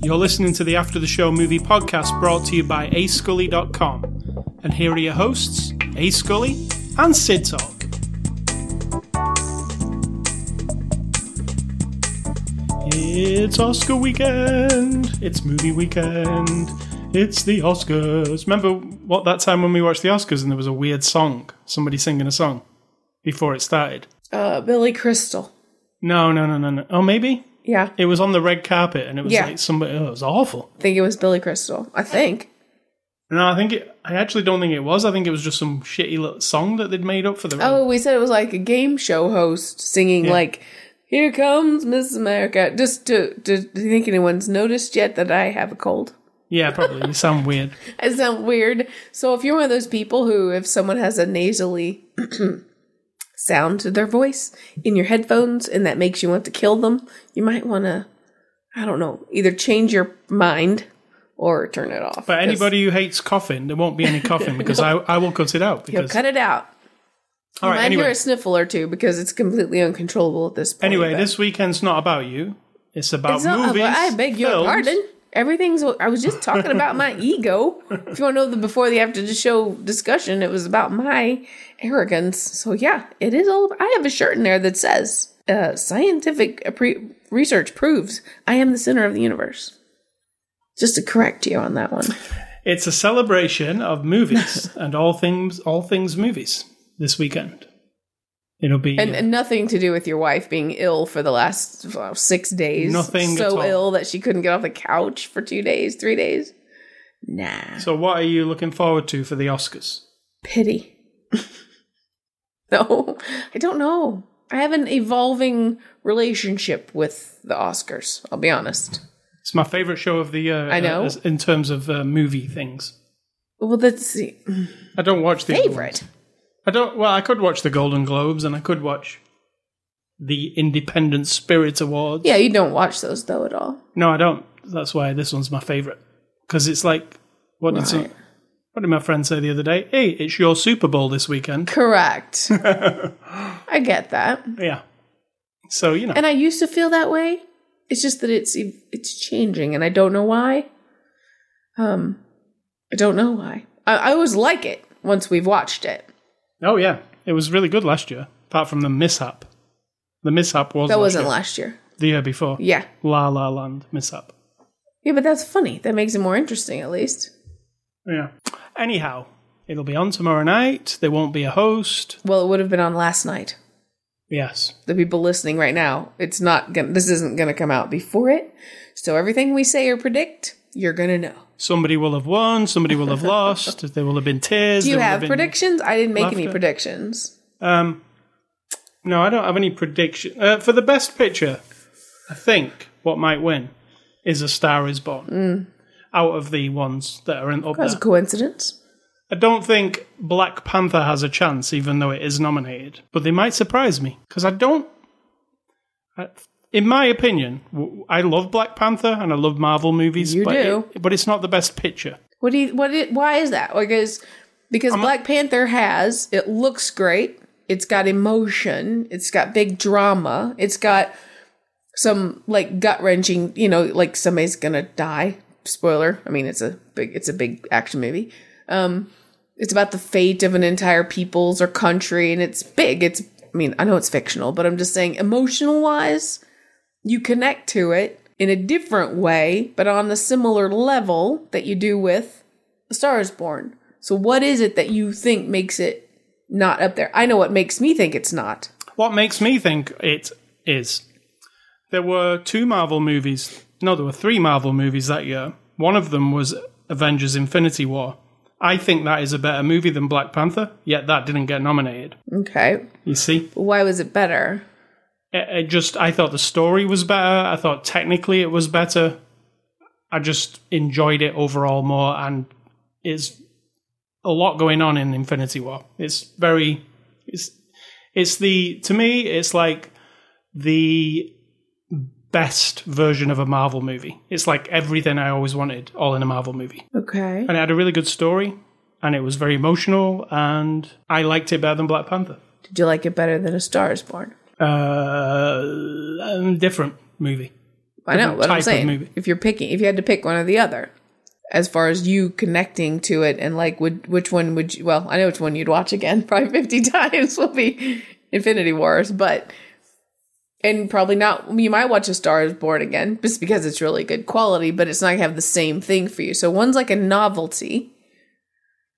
You're listening to the After the Show Movie Podcast, brought to you by AScully.com. And here are your hosts, AScully and Sid Talk. It's Oscar weekend. It's movie weekend. It's the Oscars. Remember what that time when we watched the Oscars and there was a weird song? Somebody singing a song before it started. Billy Crystal. No. Oh, maybe? Yeah. It was on the red carpet and it was like somebody, it was awful. I think it was Billy Crystal. I think. No, I actually don't think it was. I think it was just some shitty little song that they'd made up for them. Oh, we said it was like a game show host singing like, "Here comes Miss America." Just do you think anyone's noticed yet that I have a cold? Yeah, probably. You sound weird. I sound weird. So if you're one of those people who, if someone has a nasally sound to their voice in your headphones and that makes you want to kill them, you might want to, I don't know, either change your mind or turn it off. But anybody who hates coughing, there won't be any coughing because I will cut it out. Because... You'll cut it out. All right, anyway. Hear a sniffle or two because it's completely uncontrollable at this point. Anyway, this weekend's not about you. It's about movies, I beg your pardon. Everything's... I was just talking about my ego. If you want to know the before the after the show discussion, it was about my arrogance. So yeah, it is all... I have a shirt in there that says, scientific research proves I am the center of the universe. Just to correct you on that one. It's a celebration of movies and all things movies this weekend. It'll be... And nothing to do with your wife being ill for the last 6 days. Nothing at all. So ill that she couldn't get off the couch for 2 days, 3 days. Nah. So what are you looking forward to for the Oscars? Pity. No, I don't know. I have an evolving relationship with the Oscars, I'll be honest. It's my favorite show of the year. I know. In terms of movie things. Well, that's the... I don't watch the... Favorite? I don't... Well, I could watch the Golden Globes and I could watch the Independent Spirit Awards. Yeah, you don't watch those, though, at all. No, I don't. That's why this one's my favorite. Because it's like... What did my friend say the other day? Hey, it's your Super Bowl this weekend. Correct. I get that. Yeah. So, you know. And I used to feel that way. It's just that it's changing, and I don't know why. I don't know why. I always like it once we've watched it. Oh, yeah. It was really good last year, apart from the mishap. The mishap was... That wasn't last year. The year before. Yeah. La La Land mishap. Yeah, but that's funny. That makes it more interesting, at least. Yeah. Anyhow, it'll be on tomorrow night. There won't be a host. Well, it would have been on last night. Yes. The people listening right now, this isn't going to come out before it. So everything we say or predict, you're going to know. Somebody will have won. Somebody will have lost. There will have been tears. Do you have predictions? I didn't make any predictions. No, I don't have any prediction. For the best picture, I think what might win is A Star Is Born. Out of the ones that are up there. That's a coincidence. I don't think Black Panther has a chance, even though it is nominated. But they might surprise me. Because in my opinion, I love Black Panther and I love Marvel movies. You do. But it's not the best picture. Why is that? Because Black Panther has... It looks great. It's got emotion. It's got big drama. It's got some, like, gut-wrenching, you know, like somebody's going to die. Spoiler. I mean, it's a big action movie. It's about the fate of an entire peoples or country, and it's big. I mean, I know it's fictional, but I'm just saying emotional-wise, you connect to it in a different way, but on a similar level that you do with A Star Is Born. So what is it that you think makes it not up there? I know what makes me think it's not. What makes me think it is. There were three Marvel movies that year. One of them was Avengers Infinity War. I think that is a better movie than Black Panther, yet that didn't get nominated. Okay. You see? Why was it better? I thought the story was better. I thought technically it was better. I just enjoyed it overall more, and it's a lot going on in Infinity War. It's very... To me, it's like the best version of a Marvel movie. It's like everything I always wanted, all in a Marvel movie. Okay. And it had a really good story. and it was very emotional, and I liked it better than Black Panther. Did you like it better than A Star Is Born? Different movie. I know what I'm saying. If you're picking, if you had to pick one or the other, as far as you connecting to it and like, which one would you? Well, I know which one you'd watch again, probably 50 times will be Infinity Wars, but and probably not. You might watch A Star Is Born again just because it's really good quality, but it's not gonna have the same thing for you. So one's like a novelty,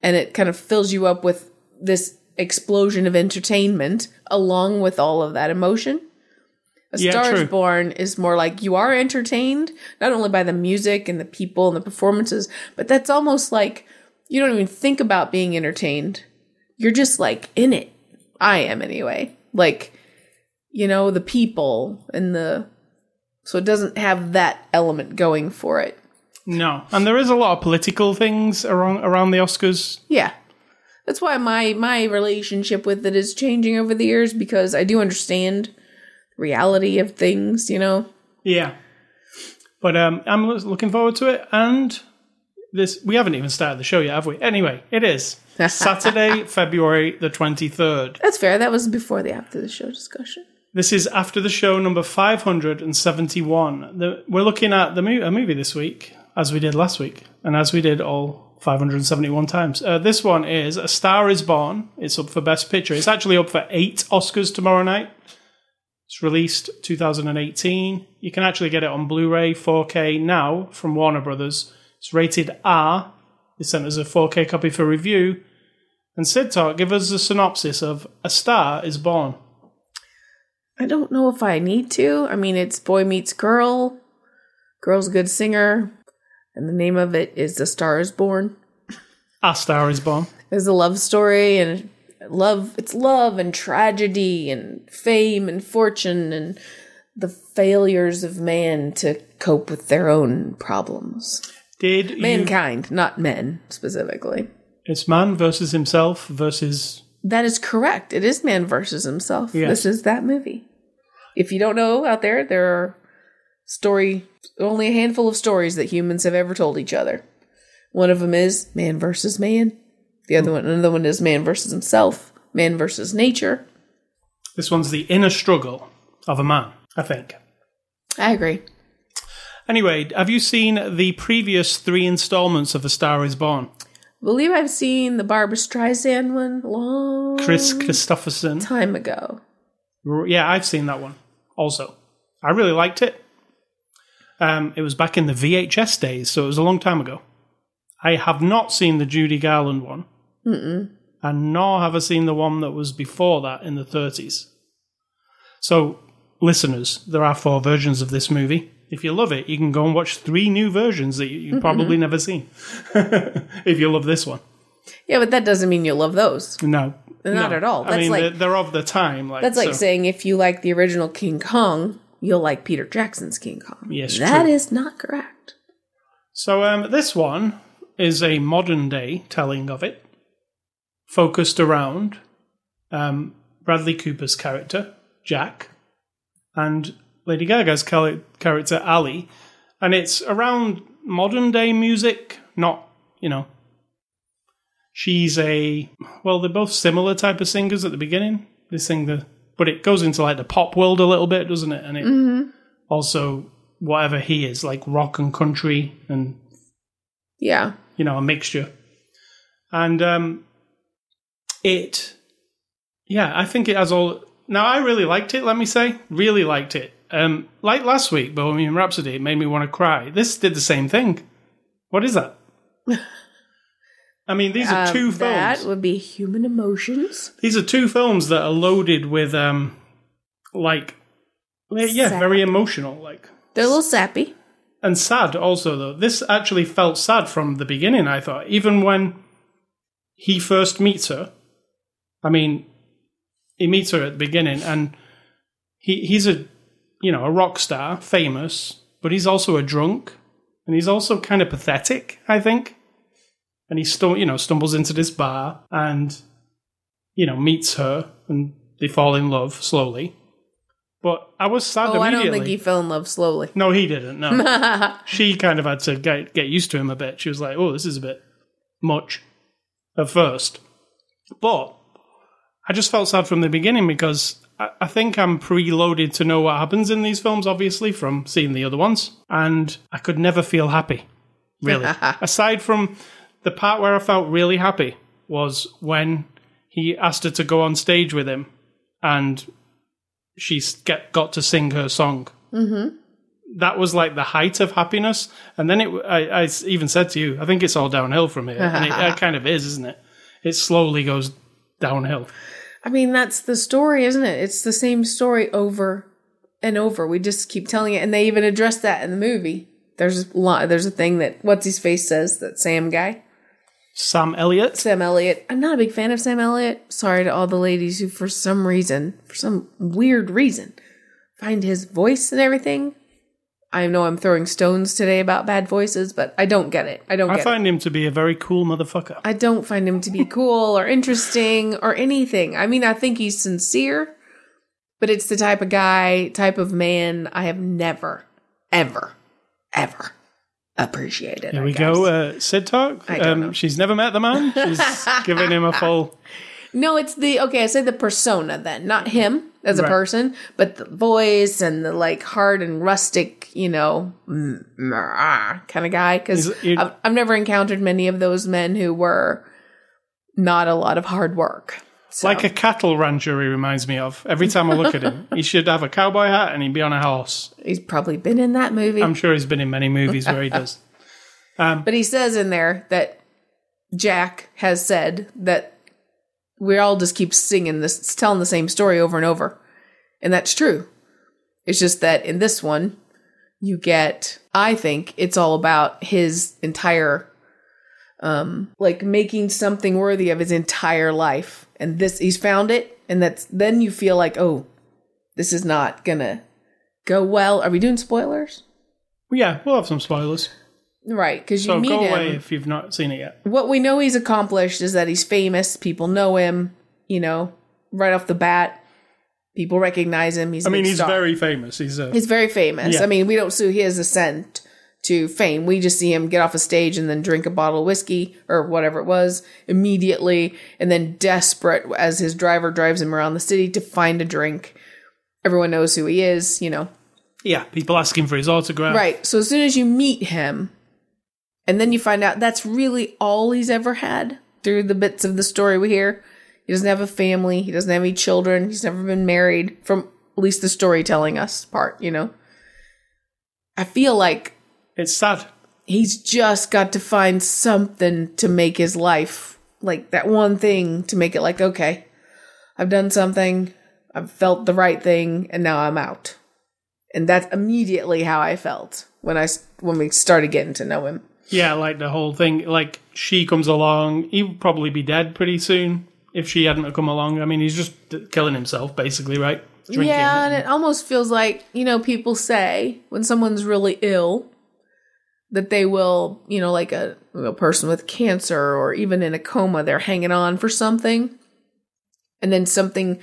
and it kind of fills you up with this explosion of entertainment along with all of that emotion. A Star Is Born is more like you are entertained, not only by the music and the people and the performances, but that's almost like you don't even think about being entertained. You're just like in it. I am anyway. Like, you know, the people and the... So it doesn't have that element going for it. No. And there is a lot of political things around the Oscars. Yeah. That's why my relationship with it is changing over the years, because I do understand reality of things, you know. Yeah, but I'm looking forward to it. And we haven't even started the show yet, have we? Anyway, it is Saturday, February the 23rd. That's fair. That was before the after the show discussion. This is after the show number 571. We're looking at a movie this week, as we did last week, and as we did all 571 times. This one is A Star Is Born. It's up for Best Picture. It's actually up for 8 Oscars tomorrow night. It's released 2018. You can actually get it on Blu-ray 4K now from Warner Brothers. It's rated R. They sent us a 4K copy for review. And Sid Talk, give us a synopsis of A Star Is Born. I don't know if I need to. I mean, it's boy meets girl. Girl's a good singer. And the name of it is A Star Is Born. A Star Is Born. It's a love story and... it's love and tragedy and fame and fortune and the failures of man to cope with their own problems. Mankind, not men specifically. It's man versus himself versus... That is correct. It is man versus himself. Yes. This is that movie. If you don't know out there, there are only a handful of stories that humans have ever told each other. One of them is man versus man. The other one, another one is man versus himself, man versus nature. This one's the inner struggle of a man, I think. I agree. Anyway, have you seen the previous 3 installments of A Star Is Born? I believe I've seen the Barbra Streisand one long Chris Christopherson time ago. Yeah, I've seen that one also. I really liked it. It was back in the VHS days, so it was a long time ago. I have not seen the Judy Garland one. Mm-mm. And nor have I seen the one that was before that in the 30s. So, listeners, there are 4 versions of this movie. If you love it, you can go and watch 3 new versions that you've probably never seen. If you love this one. Yeah, but that doesn't mean you love those. No. Not at all. That's they're of the time. That's like saying if you like the original King Kong, you'll like Peter Jackson's King Kong. Yes, that is not correct. So, this one is a modern day telling of it, focused around Bradley Cooper's character, Jack, and Lady Gaga's character, Ali. And it's around modern-day music, not, you know... She's a... Well, they're both similar type of singers at the beginning. They sing the... But it goes into, like, the pop world a little bit, doesn't it? And it also, whatever he is, like rock and country and... Yeah. You know, a mixture. And... I think it has all... Now, I really liked it, let me say. Really liked it. Like last week, Bohemian Rhapsody, it made me want to cry. This did the same thing. What is that? I mean, these are 2 films. That would be human emotions. These are 2 films that are loaded with, very emotional. They're a little sappy. And sad also, though. This actually felt sad from the beginning, I thought. Even when he first meets her. I mean, he meets her at the beginning, and he's a rock star, famous, but he's also a drunk, and he's also kind of pathetic, I think. And he stumbles into this bar and, meets her, and they fall in love slowly. But I was sad immediately. I don't think he fell in love slowly. No, he didn't, no. She kind of had to get used to him a bit. She was like, oh, this is a bit much. at first. But I just felt sad from the beginning because I think I'm preloaded to know what happens in these films, obviously, from seeing the other ones. And I could never feel happy, really. Aside from the part where I felt really happy was when he asked her to go on stage with him and she got to sing her song. Mm-hmm. That was like the height of happiness. And then I even said to you, I think it's all downhill from here. And it kind of is, isn't it? It slowly goes downhill. I mean, that's the story, isn't it? It's the same story over and over. We just keep telling it. And they even address that in the movie. There's a thing that what's-his-face says, that Sam guy. Sam Elliott. I'm not a big fan of Sam Elliott. Sorry to all the ladies who, for some weird reason, find his voice and everything. I know I'm throwing stones today about bad voices, but I don't get it. I find him to be a very cool motherfucker. I don't find him to be cool or interesting or anything. I mean, I think he's sincere, but it's the type of guy, type of man I have never, ever, ever appreciated. Here we go. Sid talk. She's never met the man. She's giving him a full... No, it's I say the persona then, not him as a person, but the voice and the like hard and rustic, you know, kind of guy. Because I've never encountered many of those men who were not a lot of hard work. So. Like a cattle rancher he reminds me of. Every time I look at him, he should have a cowboy hat and he'd be on a horse. He's probably been in that movie. I'm sure he's been in many movies where he does. But he says in there that Jack has said that we all just keep singing this, telling the same story over and over. And that's true. It's just that in this one, you get, I think it's all about his entire, making something worthy of his entire life. And this, he's found it. And then you feel like, oh, this is not going to go well. Are we doing spoilers? Yeah, we'll have some spoilers. Right, because you meet him. So go away if you've not seen it yet. What we know he's accomplished is that he's famous. People know him, you know, right off the bat. People recognize him. He's very famous. He's very famous. Yeah. I mean, we don't see his ascent to fame. We just see him get off a stage and then drink a bottle of whiskey or whatever it was immediately. And then desperate as his driver drives him around the city to find a drink. Everyone knows who he is, you know. Yeah, people ask him for his autograph. Right, so as soon as you meet him... And then you find out that's really all he's ever had through the bits of the story we hear. He doesn't have a family. He doesn't have any children. He's never been married, from at least the storytelling us part, you know. I feel like... It's sad. He's just got to find something to make his life. Like that one thing to make it like, okay, I've done something. I've felt the right thing. And now I'm out. And that's immediately how I felt when we started getting to know him. Yeah, like the whole thing, like she comes along, he would probably be dead pretty soon if she hadn't come along. I mean, he's just killing himself, basically, right? Drinking. Yeah, and it almost feels like, you know, people say when someone's really ill that they will, you know, like a person with cancer or even in a coma, they're hanging on for something. And then something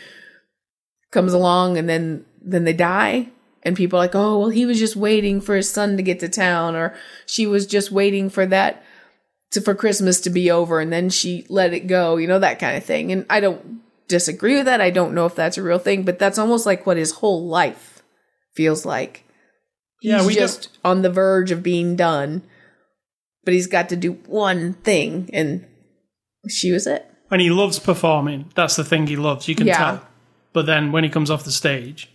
comes along and then they die. And people are like, oh, well, he was just waiting for his son to get to town, or she was just waiting for for Christmas to be over, and then she let it go, you know, that kind of thing. And I don't disagree with that. I don't know if that's a real thing, but that's almost like what his whole life feels like. Yeah, he's just on the verge of being done, but he's got to do one thing, and she was it. And he loves performing. That's the thing he loves. You can tell. But then when he comes off the stage,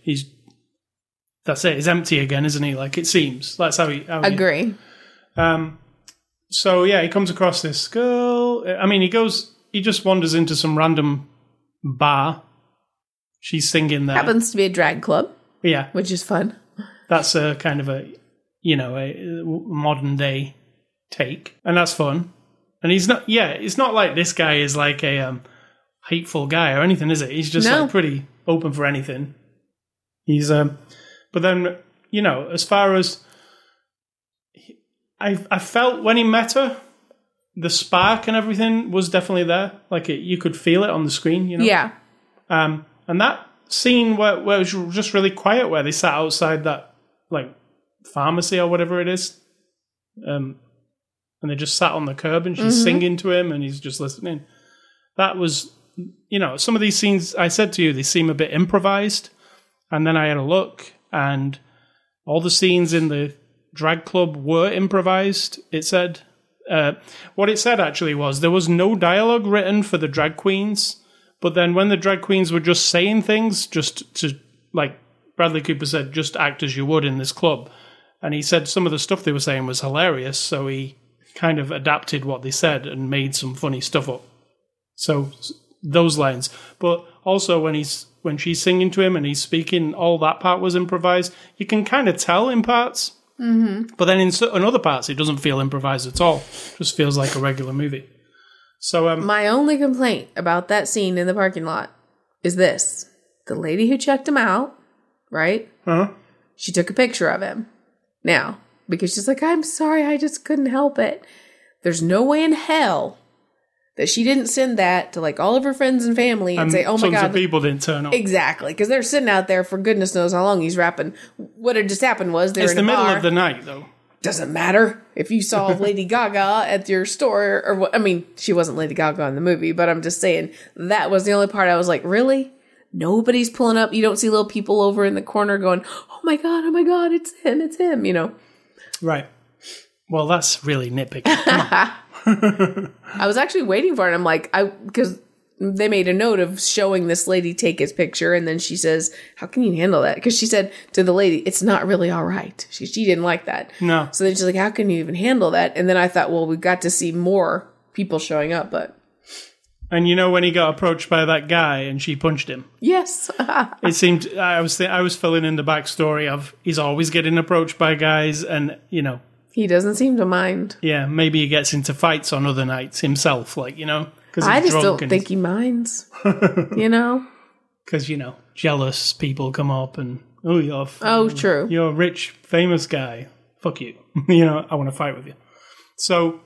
that's it. He's empty again, isn't he? Like, it seems. That's how he... Agree. So, yeah, he comes across this girl. I mean, he just wanders into some random bar. She's singing there. Happens to be a drag club. Yeah. Which is fun. That's a kind of a modern day take. And that's fun. And he's not... Yeah, it's not like this guy is like a hateful guy or anything, is it? He's just like pretty open for anything. He's... But then, you know, as far as I felt when he met her, the spark and everything was definitely there. Like you could feel it on the screen, you know? Yeah. And that scene where it was just really quiet, where they sat outside that, like, pharmacy or whatever it is. And they just sat on the curb and she's singing to him and he's just listening. that was, you know, some of these scenes, I said to you, they seem a bit improvised. And then I had a look, and all the scenes in the drag club were improvised. It said, what it said actually was, there was no dialogue written for the drag queens. But then when the drag queens were just saying things, just to, like Bradley Cooper said, just act as you would in this club. And he said some of the stuff they were saying was hilarious. So he kind of adapted what they said and made some funny stuff up. So those lines. But also when she's singing to him and he's speaking, all that part was improvised. You can kind of tell in parts. Mm-hmm. But then in other parts, it doesn't feel improvised at all. It just feels like a regular movie. So my only complaint about that scene in the parking lot is this. The lady who checked him out, right? Huh? She took a picture of him. Now, because she's like, I'm sorry, I just couldn't help it. There's no way in hell that she didn't send that to like all of her friends and family and say, oh my God. Tons of people didn't turn up. Exactly. Because they're sitting out there for goodness knows how long he's rapping. What had just happened was they're in a bar. It's the middle of the night, though. Doesn't matter if you saw Lady Gaga at your store or what. I mean, she wasn't Lady Gaga in the movie, but I'm just saying that was the only part I was like, really? Nobody's pulling up. You don't see little people over in the corner going, oh my God, it's him, you know. Right. Well, that's really nitpicking. Come on. I was actually waiting for it. I'm like, because they made a note of showing this lady take his picture. And then she says, how can you handle that? Because she said to the lady, it's not really all right. She didn't like that. No. So then she's like, how can you even handle that? And then I thought, well, we got to see more people showing up, but. And you know when he got approached by that guy and she punched him? Yes. It seemed I was filling in the backstory of he's always getting approached by guys and, you know. He doesn't seem to mind. Yeah, maybe he gets into fights on other nights himself, like, you know. I just don't think he minds, you know. Because, you know, jealous people come up and, oh, true. You're a rich, famous guy. Fuck you. You know, I want to fight with you. So...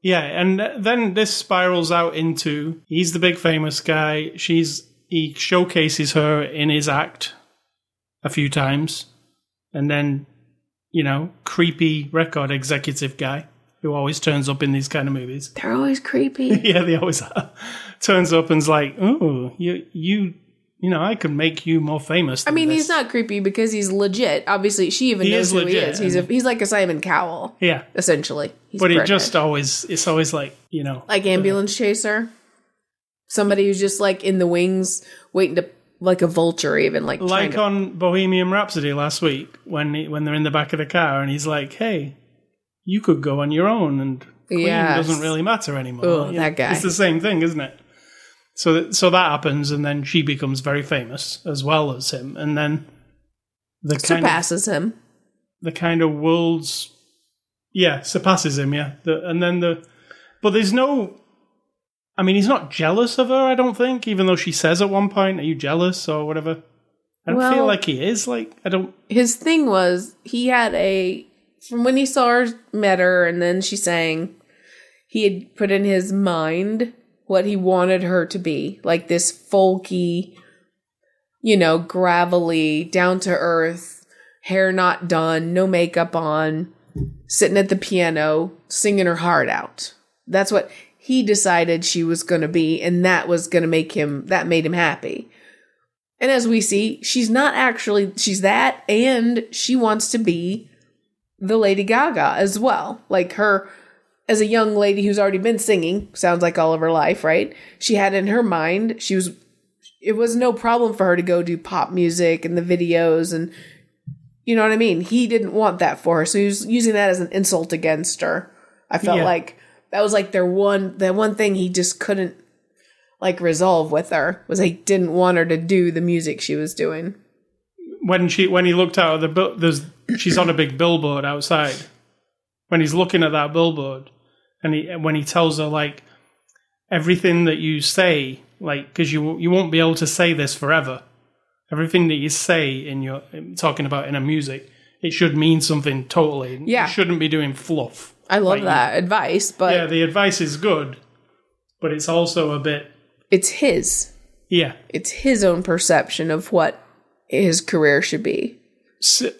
yeah, and then this spirals out into he's the big famous guy. He showcases her in his act a few times. And then, you know, creepy record executive guy who always turns up in these kind of movies. They're always creepy. Yeah, they always are. Turns up and's like, oh, you know, I could make you more famous. I mean, he's not creepy because he's legit. Obviously, she even knows who he is. He's like a Simon Cowell. Yeah. Essentially. But it just it's always like, you know. Like ambulance chaser. Somebody who's just like in the wings waiting to, like a vulture even. Like on Bohemian Rhapsody last week when they're in the back of the car and he's like, hey, you could go on your own and Queen doesn't really matter anymore. Oh, that guy. It's the same thing, isn't it? So that happens, and then she becomes very famous as well as him, and then surpasses him. The kind of world's, surpasses him, but there's no. I mean, he's not jealous of her. I don't think, even though she says at one point, "Are you jealous?" or whatever. I don't feel like he is. Like I don't. His thing was he had from when he saw her, met her, and then she sang. He had put in his mind what he wanted her to be, like this folky, you know, gravelly, down to earth, hair not done, no makeup on, sitting at the piano, singing her heart out. That's what he decided she was going to be. And that was going to that made him happy. And as we see, she's that. And she wants to be the Lady Gaga as well. Like her, as a young lady who's already been singing, sounds like all of her life, right? She had in her mind, it was no problem for her to go do pop music and the videos and, you know what I mean? He didn't want that for her. So he was using that as an insult against her. I felt like that was like the one thing he just couldn't like resolve with her was he didn't want her to do the music she was doing. When he looked out of she's on a big billboard outside. When he's looking at that billboard, when he tells her, like, everything that you say, like, because you won't be able to say this forever. Everything that you say talking about in a music, it should mean something totally. Yeah. You shouldn't be doing fluff. I love that advice, but... yeah, the advice is good, but it's also a bit... it's his. Yeah. It's his own perception of what his career should be.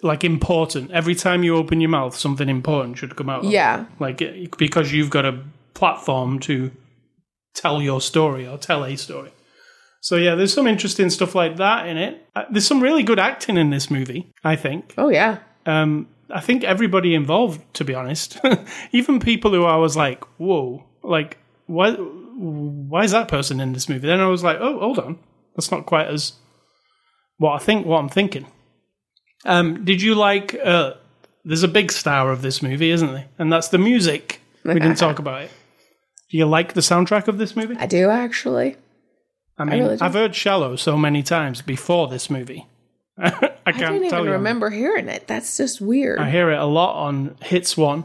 Like important. Every time you open your mouth, something important should come out. Yeah. Like because you've got a platform to tell your story or tell a story. So, yeah, there's some interesting stuff like that in it. There's some really good acting in this movie, I think. Oh, yeah. I think everybody involved, to be honest. Even people who I was like, whoa, like, why is that person in this movie? Then I was like, oh, hold on. That's not quite as what I'm thinking. Did you like... there's a big star of this movie, isn't there? And that's the music. We didn't talk about it. Do you like the soundtrack of this movie? I do, actually. I mean, I really I've heard Shallow so many times before this movie. I didn't even remember hearing it. That's just weird. I hear it a lot on Hits One.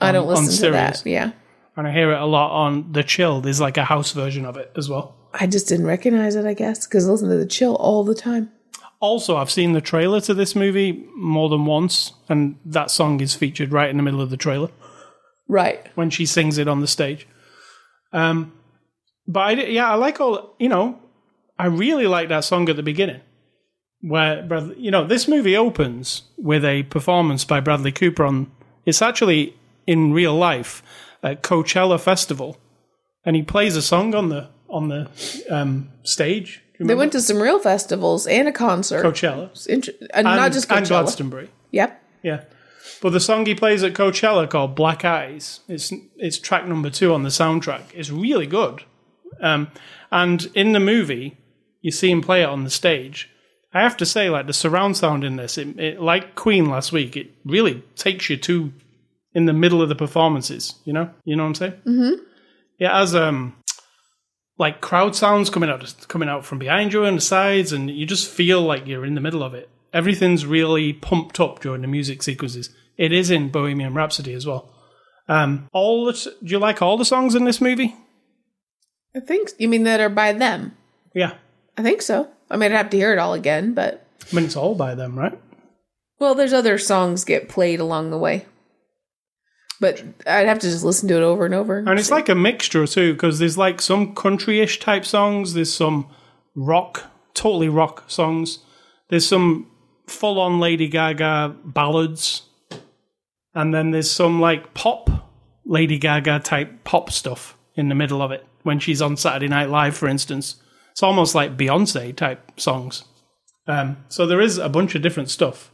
I don't listen to that, yeah. And I hear it a lot on The Chill. There's like a house version of it as well. I just didn't recognize it, I guess, because I listen to The Chill all the time. Also, I've seen the trailer to this movie more than once, and that song is featured right in the middle of the trailer. Right. When she sings it on the stage. But I like all, you know, I really like that song at the beginning where, you know, this movie opens with a performance by Bradley Cooper on, it's actually in real life, at Coachella Festival. And he plays a song on the stage. They went to some real festivals and a concert. Coachella. Not just Coachella. And Glastonbury. Yep. Yeah. But the song he plays at Coachella called Black Eyes, it's track number 2 on the soundtrack. It's really good. And in the movie, you see him play it on the stage. I have to say, like, the surround sound in this, it like Queen last week, it really takes you to in the middle of the performances, you know? You know what I'm saying? Mm-hmm. It has, like, crowd sounds coming out from behind you and the sides, and you just feel like you're in the middle of it. Everything's really pumped up during the music sequences. It is in Bohemian Rhapsody as well. Do you like all the songs in this movie? I think you mean that are by them. Yeah, I think so. I mean, I'd have to hear it all again, but I mean, it's all by them, right? Well, there's other songs get played along the way, but I'd have to just listen to it over and over. And it's like a mixture too, because there's like some country-ish type songs. There's some rock, totally rock songs. There's some full-on Lady Gaga ballads, and then there's some like pop Lady Gaga type pop stuff in the middle of it. When she's on Saturday Night Live, for instance, it's almost like Beyonce type songs. So there is a bunch of different stuff.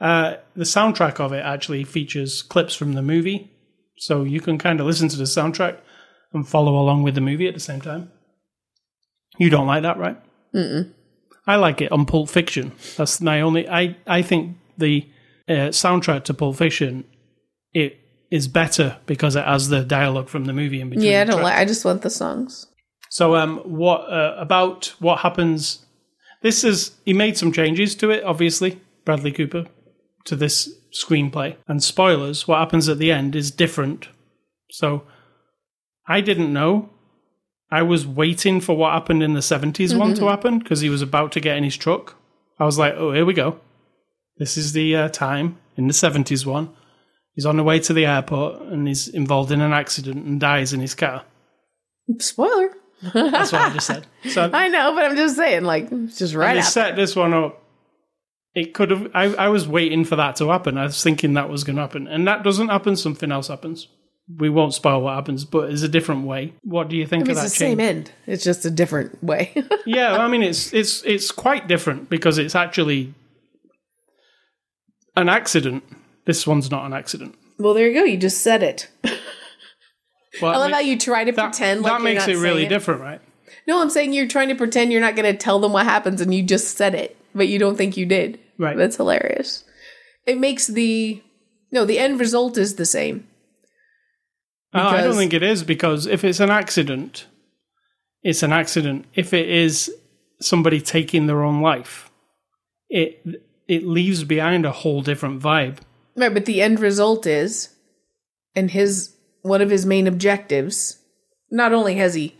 The soundtrack of it actually features clips from the movie, so you can kind of listen to the soundtrack and follow along with the movie at the same time. You don't like that, right? Mm-mm. I like it on Pulp Fiction. That's my only. I think the soundtrack to Pulp Fiction, it is better because it has the dialogue from the movie in between. Yeah, I don't like. I just want the songs. So, what about what happens? This is he made some changes to it, obviously, Bradley Cooper, to this screenplay. And spoilers, what happens at the end is different. So, I didn't know. I was waiting for what happened in the 70s mm-hmm. one to happen because he was about to get in his truck. I was like, oh, here we go. This is the time in the 70s one. He's on the way to the airport and he's involved in an accident and dies in his car. Spoiler. That's what I just said. So I know, but I'm just saying, like, just right after. They set this one up. It could have... I was waiting for that to happen. I was thinking that was going to happen. And that doesn't happen. Something else happens. We won't spoil what happens, but it's a different way. What do you think of that change? It's the same end. It's just a different way. Yeah, I mean, it's quite different because it's actually an accident. This one's not an accident. Well, there you go. You just said it. Well, I love how you try to pretend like you're not saying it. That makes it really different, right? No, I'm saying you're trying to pretend you're not going to tell them what happens and you just said it, but you don't think you did. Right. That's hilarious. It makes the end result is the same. I don't think it is, because if it's an accident, it's an accident. If it is somebody taking their own life, it leaves behind a whole different vibe. Right, but the end result is, and one of his main objectives, not only has he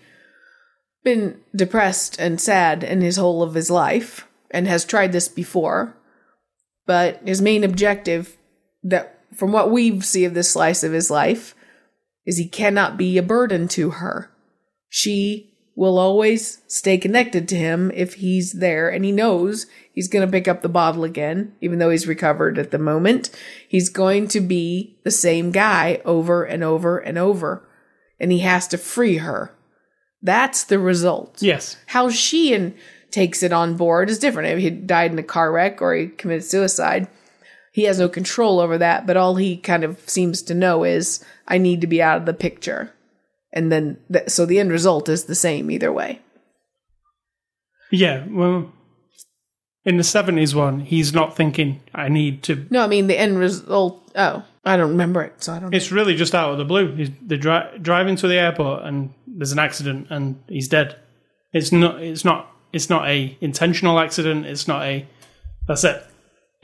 been depressed and sad in his whole of his life, and has tried this before, but his main objective, that from what we see of this slice of his life, is he cannot be a burden to her. She will always stay connected to him if he's there, and he knows he's going to pick up the bottle again, even though he's recovered at the moment. He's going to be the same guy over and over and over, and he has to free her. That's the result. Yes. How she takes it on board is different. If he died in a car wreck or he committed suicide, he has no control over that. But all he kind of seems to know is, I need to be out of the picture. And then, so the end result is the same either way. Yeah, well, in the 70s one, he's not thinking, I need to... No, I mean, the end result... Oh, I don't remember it, so I don't know. It's really just out of the blue. They're driving to the airport, and there's an accident, and he's dead. It's not a intentional accident. It's not a... That's it.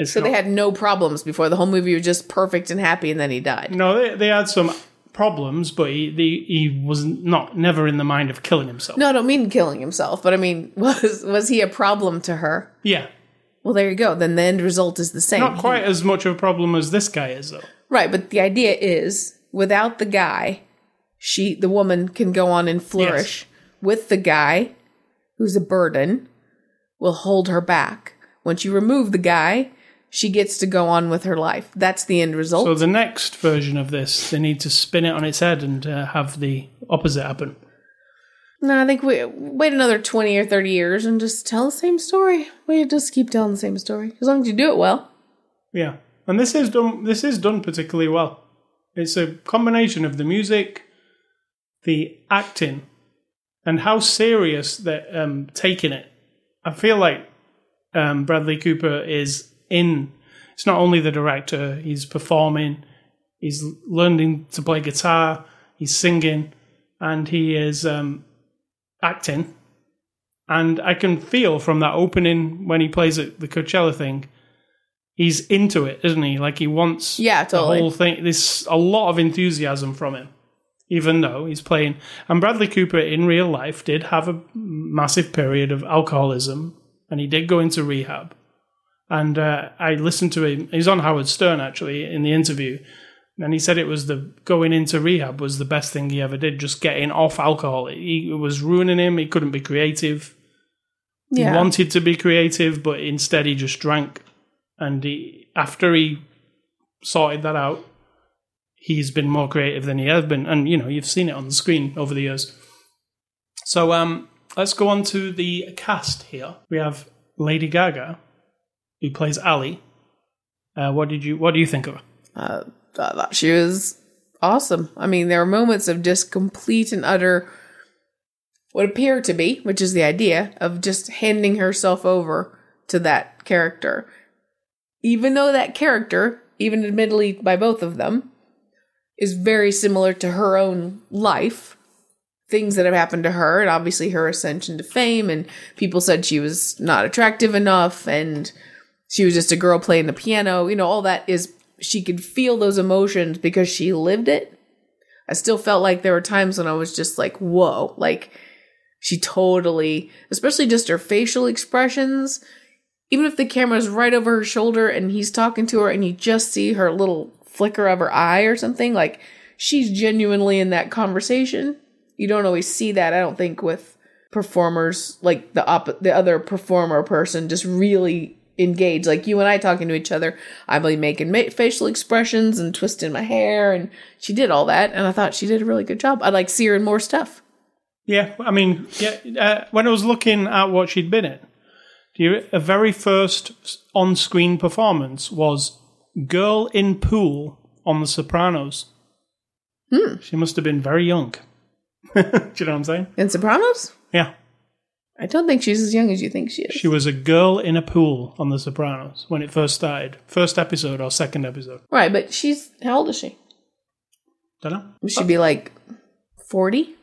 They had no problems before. The whole movie was just perfect and happy, and then he died. No, they had some... problems, but he was never in the mind of killing himself. No, I don't mean killing himself, but I mean, was he a problem to her? Yeah. Well, there you go. Then the end result is the same. Not quite as much of a problem as this guy is, though. Right, but the idea is, without the guy, the woman can go on and flourish. Yes. With the guy, who's a burden, will hold her back. Once you remove the guy... She gets to go on with her life. That's the end result. So the next version of this, they need to spin it on its head and have the opposite happen. No, I think we wait another 20 or 30 years and just tell the same story. We just keep telling the same story. As long as you do it well. Yeah. And this is done particularly well. It's a combination of the music, the acting, and how serious they're taking it. I feel like Bradley Cooper is... It's not only the director, he's performing, he's learning to play guitar, he's singing, and he is acting. And I can feel from that opening when he plays at the Coachella thing, he's into it, isn't he? Like he wants totally. The whole thing. There's a lot of enthusiasm from him, even though he's playing. And Bradley Cooper in real life did have a massive period of alcoholism, and he did go into rehab. And I listened to him. He's on Howard Stern, actually, in the interview. And he said it was going into rehab was the best thing he ever did, just getting off alcohol. It was ruining him. He couldn't be creative. Yeah. He wanted to be creative, but instead he just drank. And after he sorted that out, he's been more creative than he has been. And, you know, you've seen it on the screen over the years. So let's go on to the cast here. We have Lady Gaga, who plays Ali. What do you think of her? I thought she was awesome. I mean, there are moments of just complete and utter, what appear to be, which is the idea, of just handing herself over to that character. Even though that character, even admittedly by both of them, is very similar to her own life. Things that have happened to her, and obviously her ascension to fame, and people said she was not attractive enough, and... she was just a girl playing the piano. You know, all that is, she could feel those emotions because she lived it. I still felt like there were times when I was just like, whoa. Like, she totally, especially just her facial expressions. Even if the camera's right over her shoulder and he's talking to her and you just see her little flicker of her eye or something, like, she's genuinely in that conversation. You don't always see that, I don't think, with performers. Like, the other performer person just really... engage, like you and I talking to each other. I'm like making facial expressions and twisting my hair, and she did all that, and I thought she did a really good job. I'd like to see her in more stuff. Yeah, I mean, when I was looking at what she'd been in, her very first on-screen performance was Girl in Pool on The Sopranos. She must have been very young. Do you know what I'm saying? In Sopranos? Yeah. I don't think she's as young as you think she is. She was a girl in a pool on The Sopranos when it first started. First episode or second episode. Right, but how old is she? Don't know. She'd be like 40?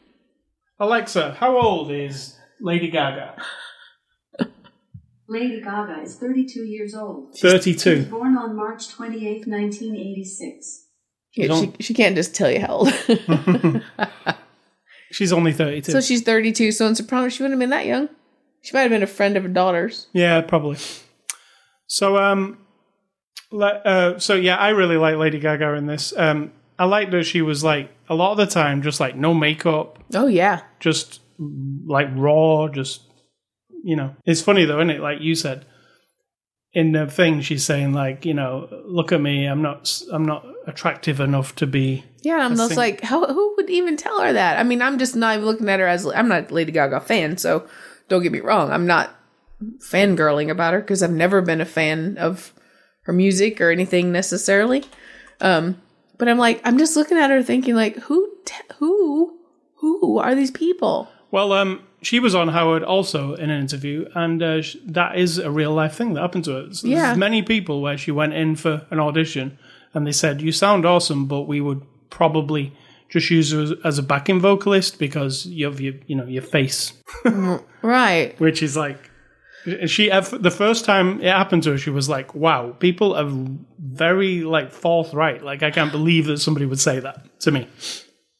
Alexa, how old is Lady Gaga? Lady Gaga is 32 years old. 32. She was born on March 28, 1986. Yeah, she can't just tell you how old. She's only 32. So she's 32. So in Sopranos, she wouldn't have been that young. She might have been a friend of her daughter's. Yeah, probably. So, I really like Lady Gaga in this. I liked that she was, like, a lot of the time, just, like, no makeup. Oh, yeah. Just, like, raw, just, you know. It's funny, though, isn't it? Like you said, in the thing, she's saying, like, you know, look at me. I'm not attractive enough to be. Yeah, I'm just like, who would even tell her that? I mean, I'm just not even looking at her as, I'm not a Lady Gaga fan, so don't get me wrong. I'm not fangirling about her because I've never been a fan of her music or anything necessarily. But I'm like, I'm just looking at her thinking like, who are these people? Well, she was on Howard also in an interview, and that is a real life thing that happened to her. So yeah. There's many people where she went in for an audition and they said, you sound awesome, but we would probably just use her as a backing vocalist because you have your face. Right. Which is like, the first time it happened to her, she was like, wow, people are very like forthright. Like, I can't believe that somebody would say that to me.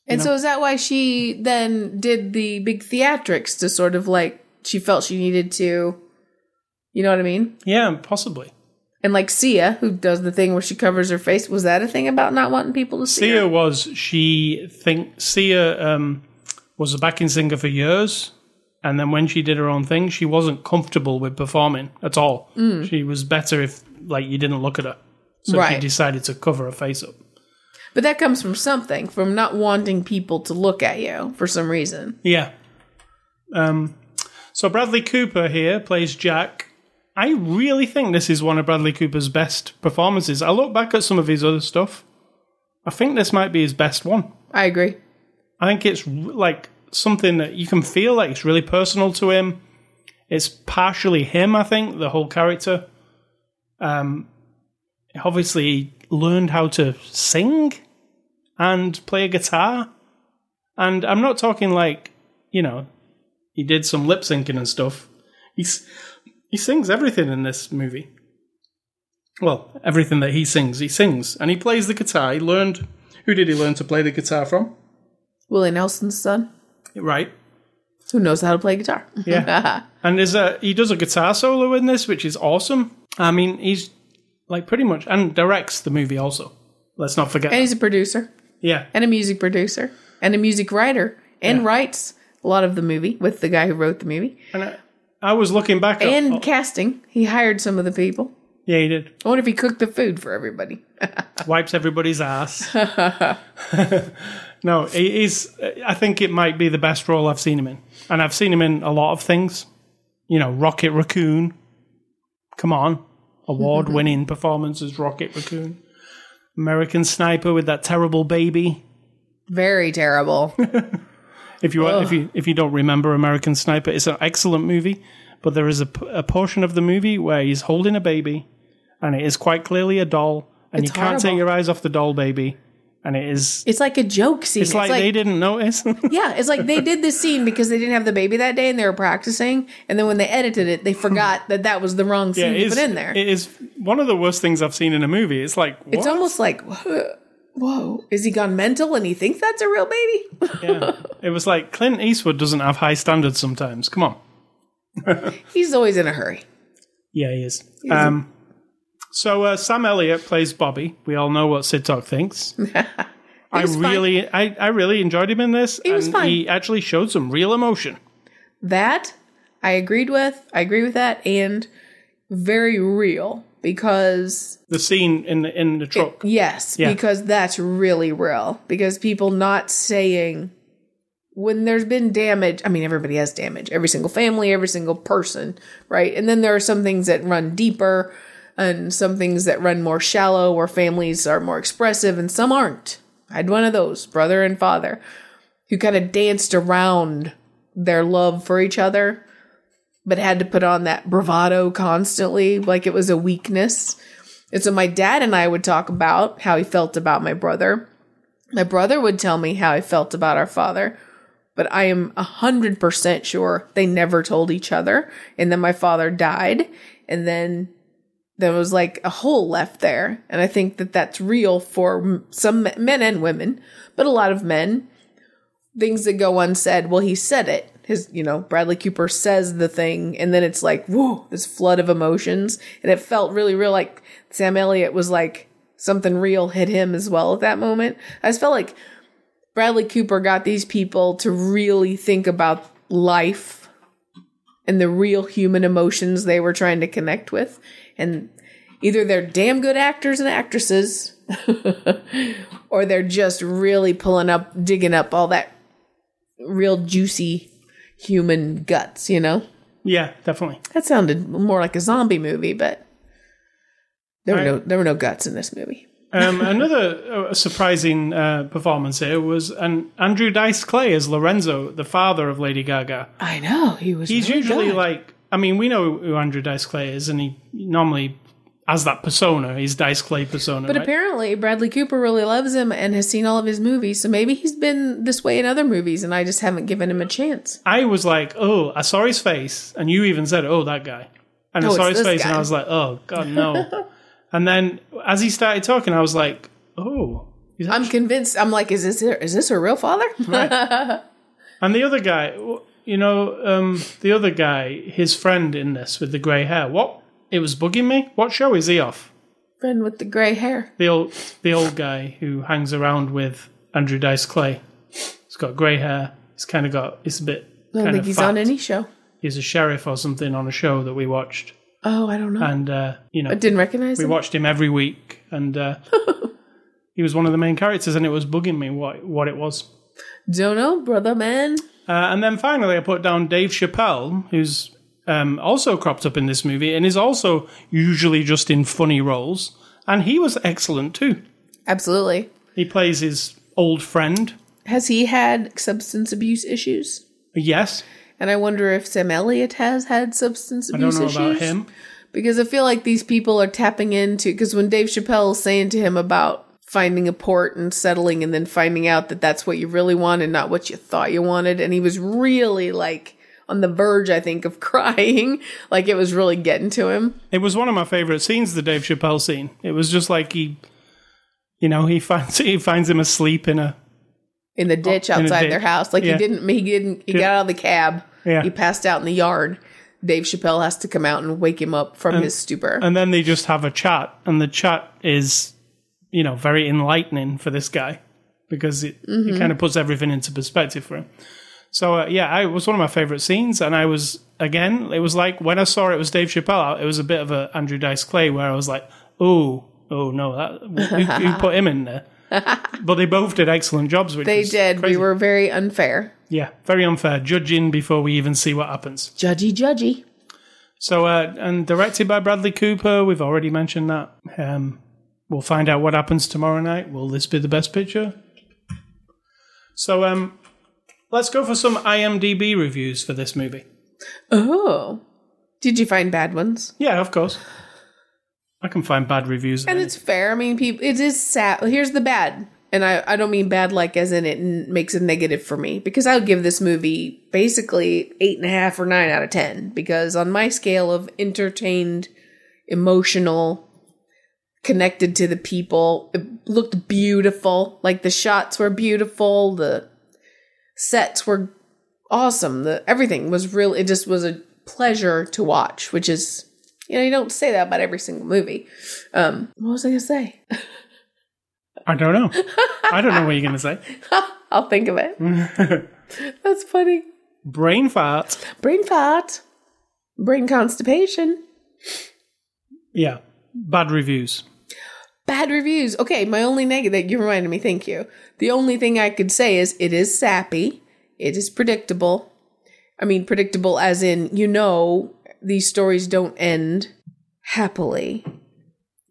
And so is that why she then did the big theatrics to sort of like, she felt she needed to, you know what I mean? Yeah, possibly. And like Sia, who does the thing where she covers her face, was that a thing about not wanting people to see her? Sia was a backing singer for years. And then when she did her own thing, she wasn't comfortable with performing at all. Mm. She was better if like you didn't look at her. So She decided to cover her face up. But that comes from something, from not wanting people to look at you for some reason. Yeah. So Bradley Cooper here plays Jack. I really think this is one of Bradley Cooper's best performances. I look back at some of his other stuff. I think this might be his best one. I agree. I think it's like something that you can feel like it's really personal to him. It's partially him, I think, the whole character. Obviously learned how to sing and play a guitar. And I'm not talking like, he did some lip syncing and stuff. He sings everything in this movie. Well, everything that he sings. And he plays the guitar. He learned... Who did he learn to play the guitar from? Willie Nelson's son. Right. Who knows how to play guitar. Yeah. And he does a guitar solo in this, which is awesome. I mean, he's... Like, pretty much. And directs the movie also. Let's not forget. And he's a producer. Yeah. And a music producer. And a music writer. And writes a lot of the movie with the guy who wrote the movie. And I was looking back at... And casting. He hired some of the people. Yeah, he did. I wonder if he cooked the food for everybody. Wipes everybody's ass. No, he is... I think it might be the best role I've seen him in. And I've seen him in a lot of things. Rocket Raccoon. Come on. Award-winning performance as Rocket Raccoon. American Sniper with that terrible baby. Very terrible. If you don't remember American Sniper, it's an excellent movie, but there is a portion of the movie where he's holding a baby, and it is quite clearly a doll, and it's you can't take your eyes off the doll baby, and it is... It's like a joke scene. It's like they didn't notice. Yeah, it's like they did this scene because they didn't have the baby that day and they were practicing, and then when they edited it, they forgot that was the wrong scene to put in there. It is one of the worst things I've seen in a movie. It's like, what? It's almost like, whoa, is he gone mental and he thinks that's a real baby? Yeah, it was like Clint Eastwood doesn't have high standards sometimes. Come on. He's always in a hurry. Yeah, he is. So Sam Elliott plays Bobby. We all know what Sid Talk thinks. I really enjoyed him in this. He was fine. He actually showed some real emotion. That I agreed with. I agree with that, and very real because the scene in the truck. Because that's really real. Because people not saying when there's been damage. I mean, everybody has damage. Every single family, every single person, right? And then there are some things that run deeper. And some things that run more shallow where families are more expressive and some aren't. I had one of those, brother and father, who kind of danced around their love for each other, but had to put on that bravado constantly, like it was a weakness. And so my dad and I would talk about how he felt about my brother. My brother would tell me how he felt about our father, but I am 100% sure they never told each other. And then my father died, and then... There was like a hole left there. And I think that that's real for some men and women, but a lot of men. Things that go unsaid. Well, he said it. Bradley Cooper says the thing. And then it's like, whoa, this flood of emotions. And it felt really real. Like Sam Elliott was like something real hit him as well at that moment. I just felt like Bradley Cooper got these people to really think about life and the real human emotions they were trying to connect with. And Either they're damn good actors and actresses or they're just really digging up all that real juicy human guts, you know? Yeah, definitely. That sounded more like a zombie movie, but there were no guts in this movie. Another surprising performance here was Andrew Dice Clay as Lorenzo, the father of Lady Gaga. I know. He's really usually good. We know who Andrew Dice Clay is, and he normally has that persona, his Dice Clay persona. But apparently Bradley Cooper really loves him and has seen all of his movies, so maybe he's been this way in other movies, and I just haven't given him a chance. I was like, oh, I saw his face, and you even said, oh, that guy. And I saw his face, and I was like, oh, God, no. And then as he started talking, I was like, oh. I'm convinced. I'm like, is this her real father? Right. And the other guy, his friend in this with the grey hair. What? It was bugging me. What show is he off? Friend with the grey hair. The old guy who hangs around with Andrew Dice Clay. He's got grey hair. It's a bit kind of fat. I don't think he's on any show. He's a sheriff or something on a show that we watched. Oh, I don't know. And, I didn't recognize him. We watched him every week, and he was one of the main characters, and it was bugging me what it was. Don't know, brother man. And then finally, I put down Dave Chappelle, who's also cropped up in this movie, and is also usually just in funny roles. And he was excellent, too. Absolutely. He plays his old friend. Has he had substance abuse issues? Yes. And I wonder if Sam Elliott has had substance abuse issues. I don't know about him. Because I feel like these people are tapping into... Because when Dave Chappelle is saying to him about finding a port and settling and then finding out that that's what you really want and not what you thought you wanted. And he was really like on the verge, I think, of crying. Like it was really getting to him. It was one of my favorite scenes, the Dave Chappelle scene. It was just like he finds him asleep in the ditch outside their house. Like he got out of the cab. Yeah. He passed out in the yard. Dave Chappelle has to come out and wake him up from his stupor. And then they just have a chat. And the chat is, very enlightening for this guy because it kind of puts everything into perspective for him. So, it was one of my favorite scenes. And I was, again, it was like when I saw it was Dave Chappelle, it was a bit of a Andrew Dice Clay where I was like, oh no, who put him in there? But they both did excellent jobs. Which they did. Crazy. We were very unfair. Yeah, very unfair. Judging before we even see what happens. Judgy. So, and directed by Bradley Cooper. We've already mentioned that. We'll find out what happens tomorrow night. Will this be the best picture? So, let's go for some IMDb reviews for this movie. Oh, did you find bad ones? Yeah, of course. I can find bad reviews. And it's fair. People, it is sad. Here's the bad. And I don't mean bad like as in it makes a negative for me. Because I would give this movie basically 8.5 or 9 out of 10. Because on my scale of entertained, emotional, connected to the people, it looked beautiful. Like the shots were beautiful. The sets were awesome. Everything was real. It just was a pleasure to watch, which is... you don't say that about every single movie. What was I going to say? I don't know. I don't know what you're going to say. I'll think of it. That's funny. Brain fart. Brain constipation. Yeah. Bad reviews. Okay, my only negative, you reminded me, thank you. The only thing I could say is it is sappy. It is predictable. Predictable as in, these stories don't end happily.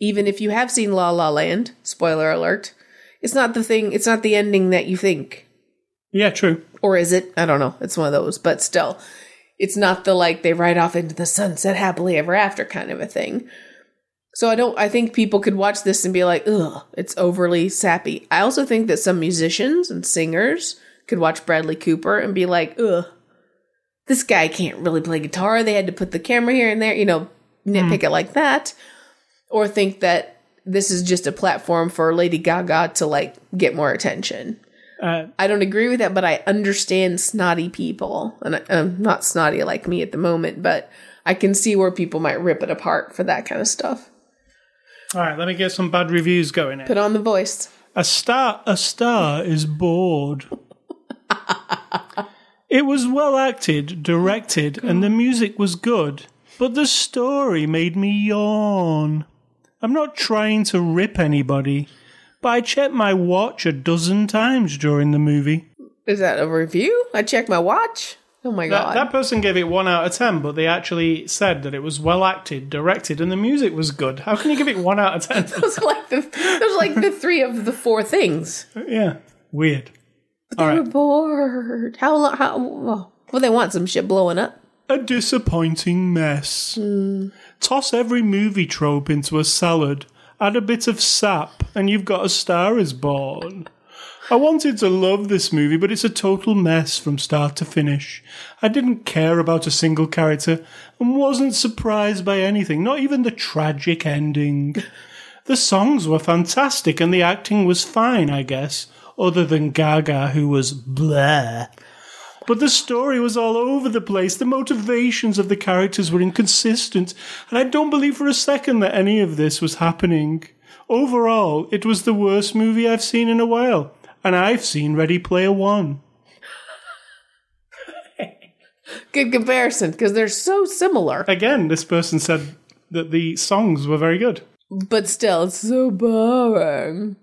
Even if you have seen La La Land, spoiler alert, it's not the ending that you think. Yeah, true. Or is it? I don't know. It's one of those. But still, it's not the they ride off into the sunset happily ever after kind of a thing. So I think people could watch this and be like, ugh, it's overly sappy. I also think that some musicians and singers could watch Bradley Cooper and be like, ugh. This guy can't really play guitar. They had to put the camera here and there, nitpick it like that. Or think that this is just a platform for Lady Gaga to, get more attention. I don't agree with that, but I understand snotty people. And I'm not snotty like me at the moment, but I can see where people might rip it apart for that kind of stuff. All right, let me get some bad reviews going in. Put on the voice. A star is bored. It was well acted, directed, and the music was good, but the story made me yawn. I'm not trying to rip anybody, but I checked my watch a dozen times during the movie. Is that a review? I checked my watch? Oh my God. That person gave it 1 out of 10, but they actually said that it was well acted, directed, and the music was good. How can you give it 1 out of 10? those are like the 3 of the 4 things. Yeah. Weird. But they were bored. Well, they want some shit blowing up. A disappointing mess. Mm. Toss every movie trope into a salad, add a bit of sap, and you've got A Star Is Born. I wanted to love this movie, but it's a total mess from start to finish. I didn't care about a single character and wasn't surprised by anything, not even the tragic ending. The songs were fantastic and the acting was fine, I guess, other than Gaga, who was bleh. But the story was all over the place. The motivations of the characters were inconsistent, and I don't believe for a second that any of this was happening. Overall, it was the worst movie I've seen in a while, and I've seen Ready Player One. Good comparison, because they're so similar. Again, this person said that the songs were very good. But still, it's so boring.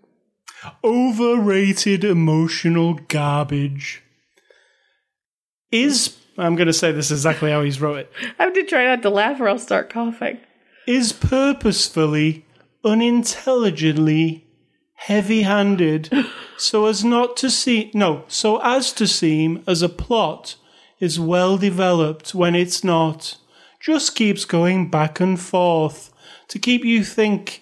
Overrated emotional garbage. I'm going to say this exactly how he's wrote it. I have to try not to laugh or I'll start coughing. Is purposefully, unintelligently, heavy-handed, so as to seem as a plot is well-developed when it's not. Just keeps going back and forth to keep you think,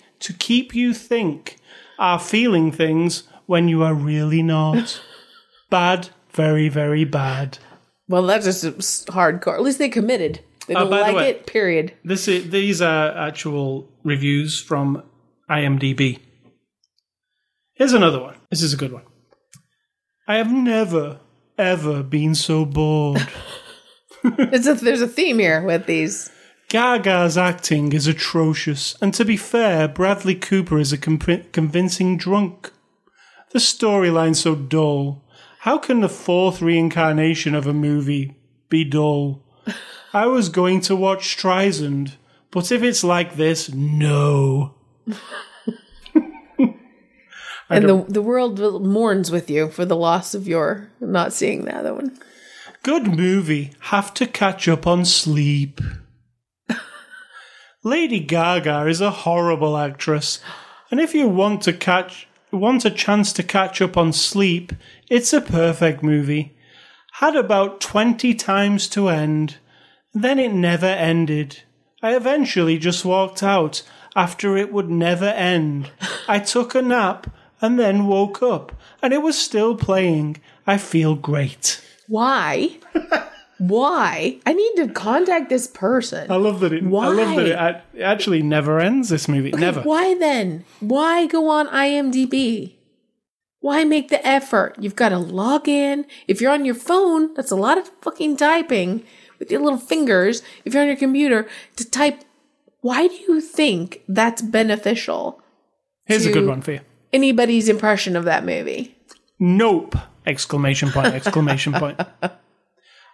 are feeling things when you are really not. Bad, very, very bad. Well, that's just hardcore. At least they committed. They don't like it, period. These are actual reviews from IMDb. Here's another one. This is a good one. I have never, ever been so bored. There's a theme here with these. Gaga's acting is atrocious, and to be fair, Bradley Cooper is a convincing drunk. The storyline's so dull. How can the 4th reincarnation of a movie be dull? I was going to watch Streisand, but if it's like this, no. And the world mourns with you for the loss of your not seeing the other one. Good movie. Have to catch up on sleep. Lady Gaga is a horrible actress, and if you want a chance to catch up on sleep, it's a perfect movie. Had about 20 times to end, then it never ended. I eventually just walked out after it would never end. I took a nap and then woke up, and it was still playing. I feel great. Why? Why? I need to contact this person. I love that it actually never ends, this movie. Okay, never. Why then? Why go on IMDb? Why make the effort? You've got to log in. If you're on your phone, that's a lot of fucking typing with your little fingers. If you're on your computer, to type. Why do you think that's beneficial? Here's a good one for you. Anybody's impression of that movie. Nope! Exclamation point.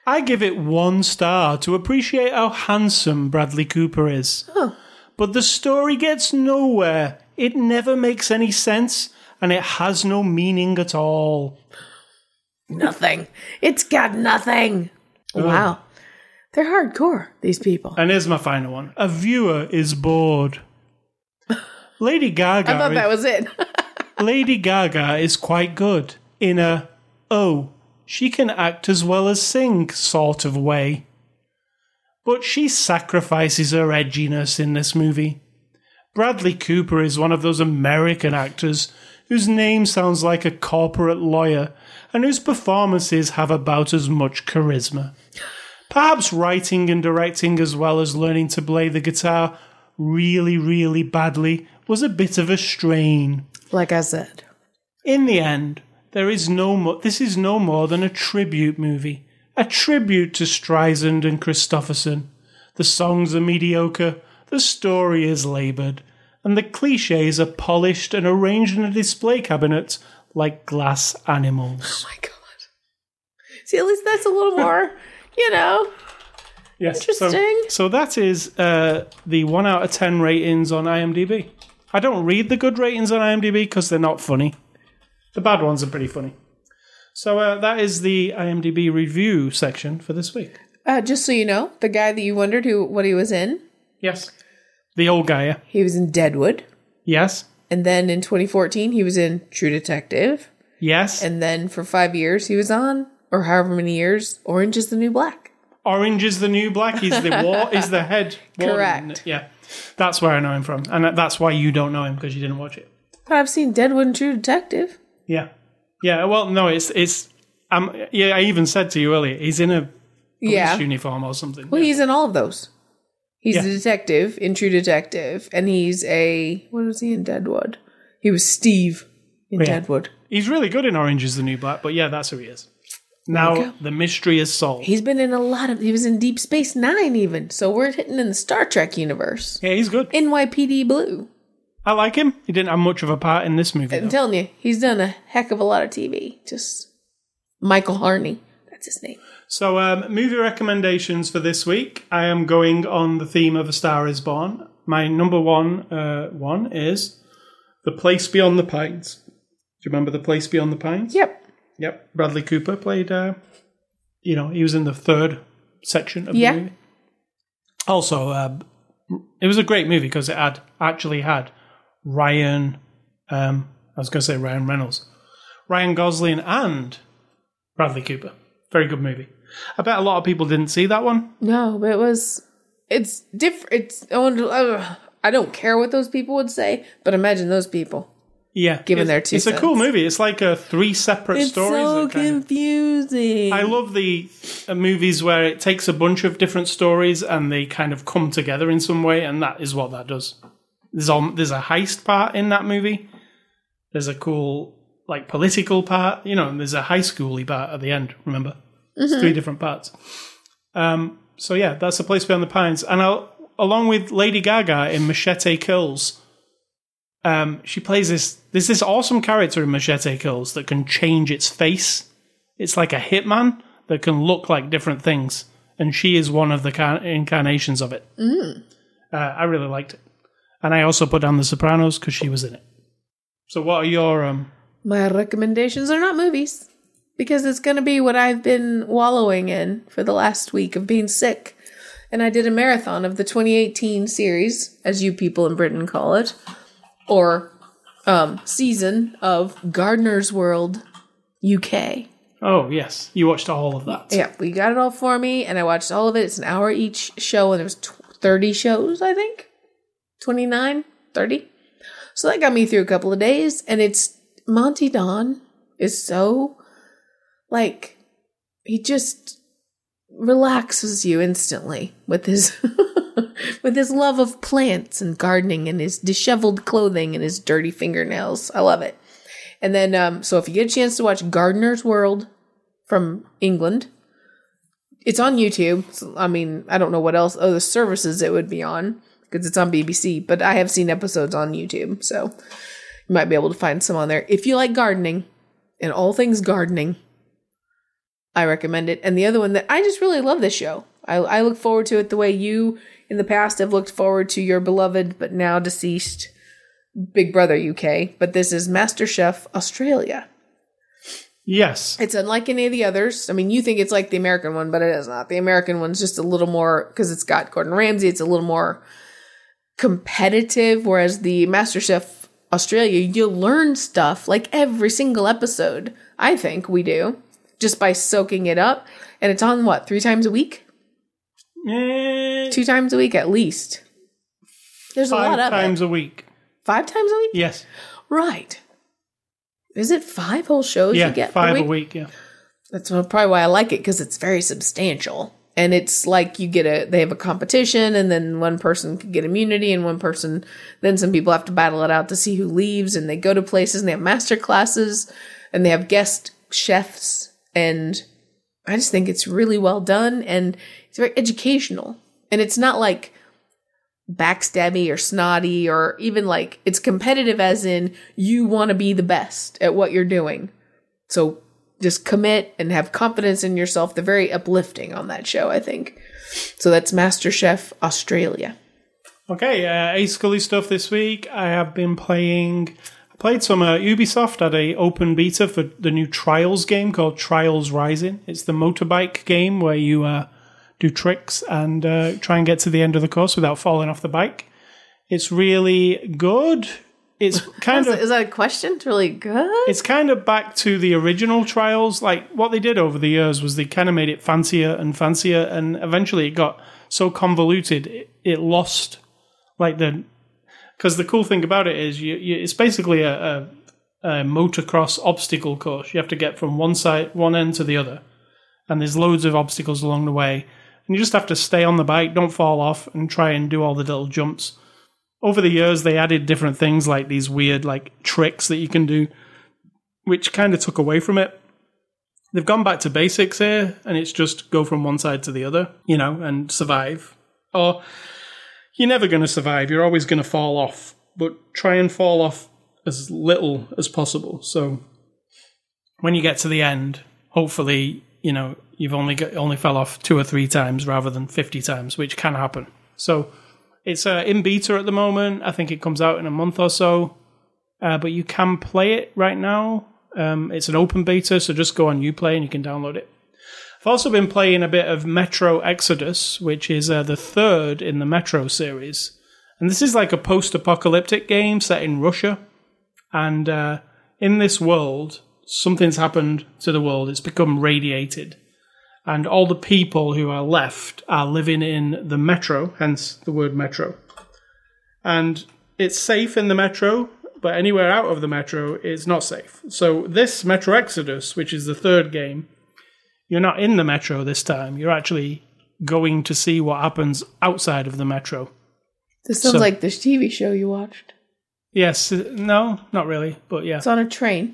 I give it 1 star to appreciate how handsome Bradley Cooper is. Huh. But the story gets nowhere. It never makes any sense, and it has no meaning at all. Nothing. It's got nothing. Oh. Wow. They're hardcore, these people. And here's my final one. A viewer is bored. Lady Gaga... I thought that was it. Lady Gaga is quite good in a... oh... she can act as well as sing sort of way. But she sacrifices her edginess in this movie. Bradley Cooper is one of those American actors whose name sounds like a corporate lawyer and whose performances have about as much charisma. Perhaps writing and directing, as well as learning to play the guitar really, really badly, was a bit of a strain. Like I said. In the end... This is no more than a tribute movie. A tribute to Streisand and Christofferson. The songs are mediocre, the story is laboured, and the clichés are polished and arranged in a display cabinet like glass animals. Oh my God. See, at least that's a little more, yes, interesting. So that is the 1 out of 10 ratings on IMDb. I don't read the good ratings on IMDb because they're not funny. The bad ones are pretty funny. So that is the IMDb review section for this week. Just so you know, the guy that you wondered what he was in. Yes. The old guy, yeah. He was in Deadwood. Yes. And then in 2014, he was in True Detective. Yes. And then for 5 years, he was on, or however many years, Orange is the New Black. Orange is the New Black. He's the is the head. Correct. Warden. Yeah. That's where I know him from. And that's why you don't know him, because you didn't watch it. But I've seen Deadwood and True Detective. Yeah. Yeah, well, no, it's I even said to you earlier, he's in a police uniform or something. Well, he's in all of those. He's a detective in True Detective, and he's what was he in Deadwood? He was Steve in Deadwood. He's really good in Orange is the New Black, but yeah, that's who he is. Now, the mystery is solved. He's been in a lot he was in Deep Space Nine even, so we're hitting in the Star Trek universe. Yeah, he's good. NYPD Blue. I like him. He didn't have much of a part in this movie. I'm telling you, he's done a heck of a lot of TV. Just Michael Harney. That's his name. So movie recommendations for this week. I am going on the theme of A Star Is Born. My number one is The Place Beyond the Pines. Do you remember The Place Beyond the Pines? Yep. Bradley Cooper played, he was in the third section of the movie. Also, it was a great movie because it had Ryan Reynolds, Ryan Gosling and Bradley Cooper. Very good movie. I bet a lot of people didn't see that one. No, but it's different. I don't care what those people would say, but imagine those people. Yeah. Given their two cents. It's a cool movie. It's like three separate stories. It's so confusing. I love the movies where it takes a bunch of different stories and they kind of come together in some way, and that is what that does. There's a heist part in that movie. There's a cool, political part. You know, and there's a high school-y part at the end, remember? Mm-hmm. It's three different parts. So, yeah, that's The Place Beyond the Pines. And along with Lady Gaga in Machete Kills, she plays there's this awesome character in Machete Kills that can change its face. It's like a hitman that can look like different things. And she is one of the incarnations of it. Mm. I really liked it. And I also put down The Sopranos because she was in it. So what are your... My recommendations are not movies. Because it's going to be what I've been wallowing in for the last week of being sick. And I did a marathon of the 2018 series, as you people in Britain call it. Or season of Gardener's World UK. Oh, yes. You watched all of that. Yeah, we got it all for me. And I watched all of it. It's an hour each show. And it was 30 shows, I think. 29, 30. So that got me through a couple of days. And it's Monty Don is so he just relaxes you instantly with his with his love of plants and gardening and his disheveled clothing and his dirty fingernails. I love it. And then so if you get a chance to watch Gardener's World from England, it's on YouTube. So, I mean, I don't know what else other services it would be on. Because it's on BBC, but I have seen episodes on YouTube, so you might be able to find some on there. If you like gardening, and all things gardening, I recommend it. And the other one that I just really love this show. I look forward to it the way you, in the past, have looked forward to your beloved, but now deceased, Big Brother UK. But this is MasterChef Australia. Yes. It's unlike any of the others. I mean, you think it's like the American one, but it is not. The American one's just a little more, because it's got Gordon Ramsay, it's a little more competitive, whereas the MasterChef Australia, you learn stuff like every single episode. I think we do just by soaking it up, and it's on 3 times a week, 2 times a week at least. There's 5 a lot of 5 times a week. 5 times a week. Yes, right. Is it 5 whole shows? Yeah, you get 5 a week. Yeah, that's probably why I like it because it's very substantial. And it's like they have a competition and then one person can get immunity and then some people have to battle it out to see who leaves, and they go to places and they have master classes and they have guest chefs, and I just think it's really well done and it's very educational, and it's not like backstabby or snotty or even like it's competitive as in you want to be the best at what you're doing. So just commit and have confidence in yourself. They're very uplifting on that show, I think. So that's MasterChef Australia. Okay, AScully stuff this week. I played some Ubisoft had a open beta for the new Trials game called Trials Rising. It's the motorbike game where you do tricks and try and get to the end of the course without falling off the bike. It's really good. It's kind of... Is that a question? It's really good? It's kind of back to the original Trials. Like, what they did over the years was they kind of made it fancier and fancier, and eventually it got so convoluted, it lost, like, the... Because the cool thing about it is it's basically a motocross obstacle course. You have to get from one end to the other, and there's loads of obstacles along the way. And you just have to stay on the bike, don't fall off, and try and do all the little jumps. Over the years, they added different things like these weird like tricks that you can do, which kind of took away from it. They've gone back to basics here, and it's just go from one side to the other, you know, and survive. Or you're never going to survive. You're always going to fall off, but try and fall off as little as possible. So when you get to the end, hopefully, you know, you've only fell off 2 or 3 times rather than 50 times, which can happen. So... It's in beta at the moment. I think it comes out in a month or so. But you can play it right now. It's an open beta, so just go on Uplay and you can download it. I've also been playing a bit of Metro Exodus, which is the third in the Metro series. And this is like a post-apocalyptic game set in Russia. And in this world, something's happened to the world. It's become radiated. And all the people who are left are living in the metro, hence the word metro. And it's safe in the metro, but anywhere out of the metro is not safe. So this Metro Exodus, which is the third game, you're not in the metro this time. You're actually going to see what happens outside of the metro. This sounds like this TV show you watched. Yes. No, not really, but yeah. It's on a train.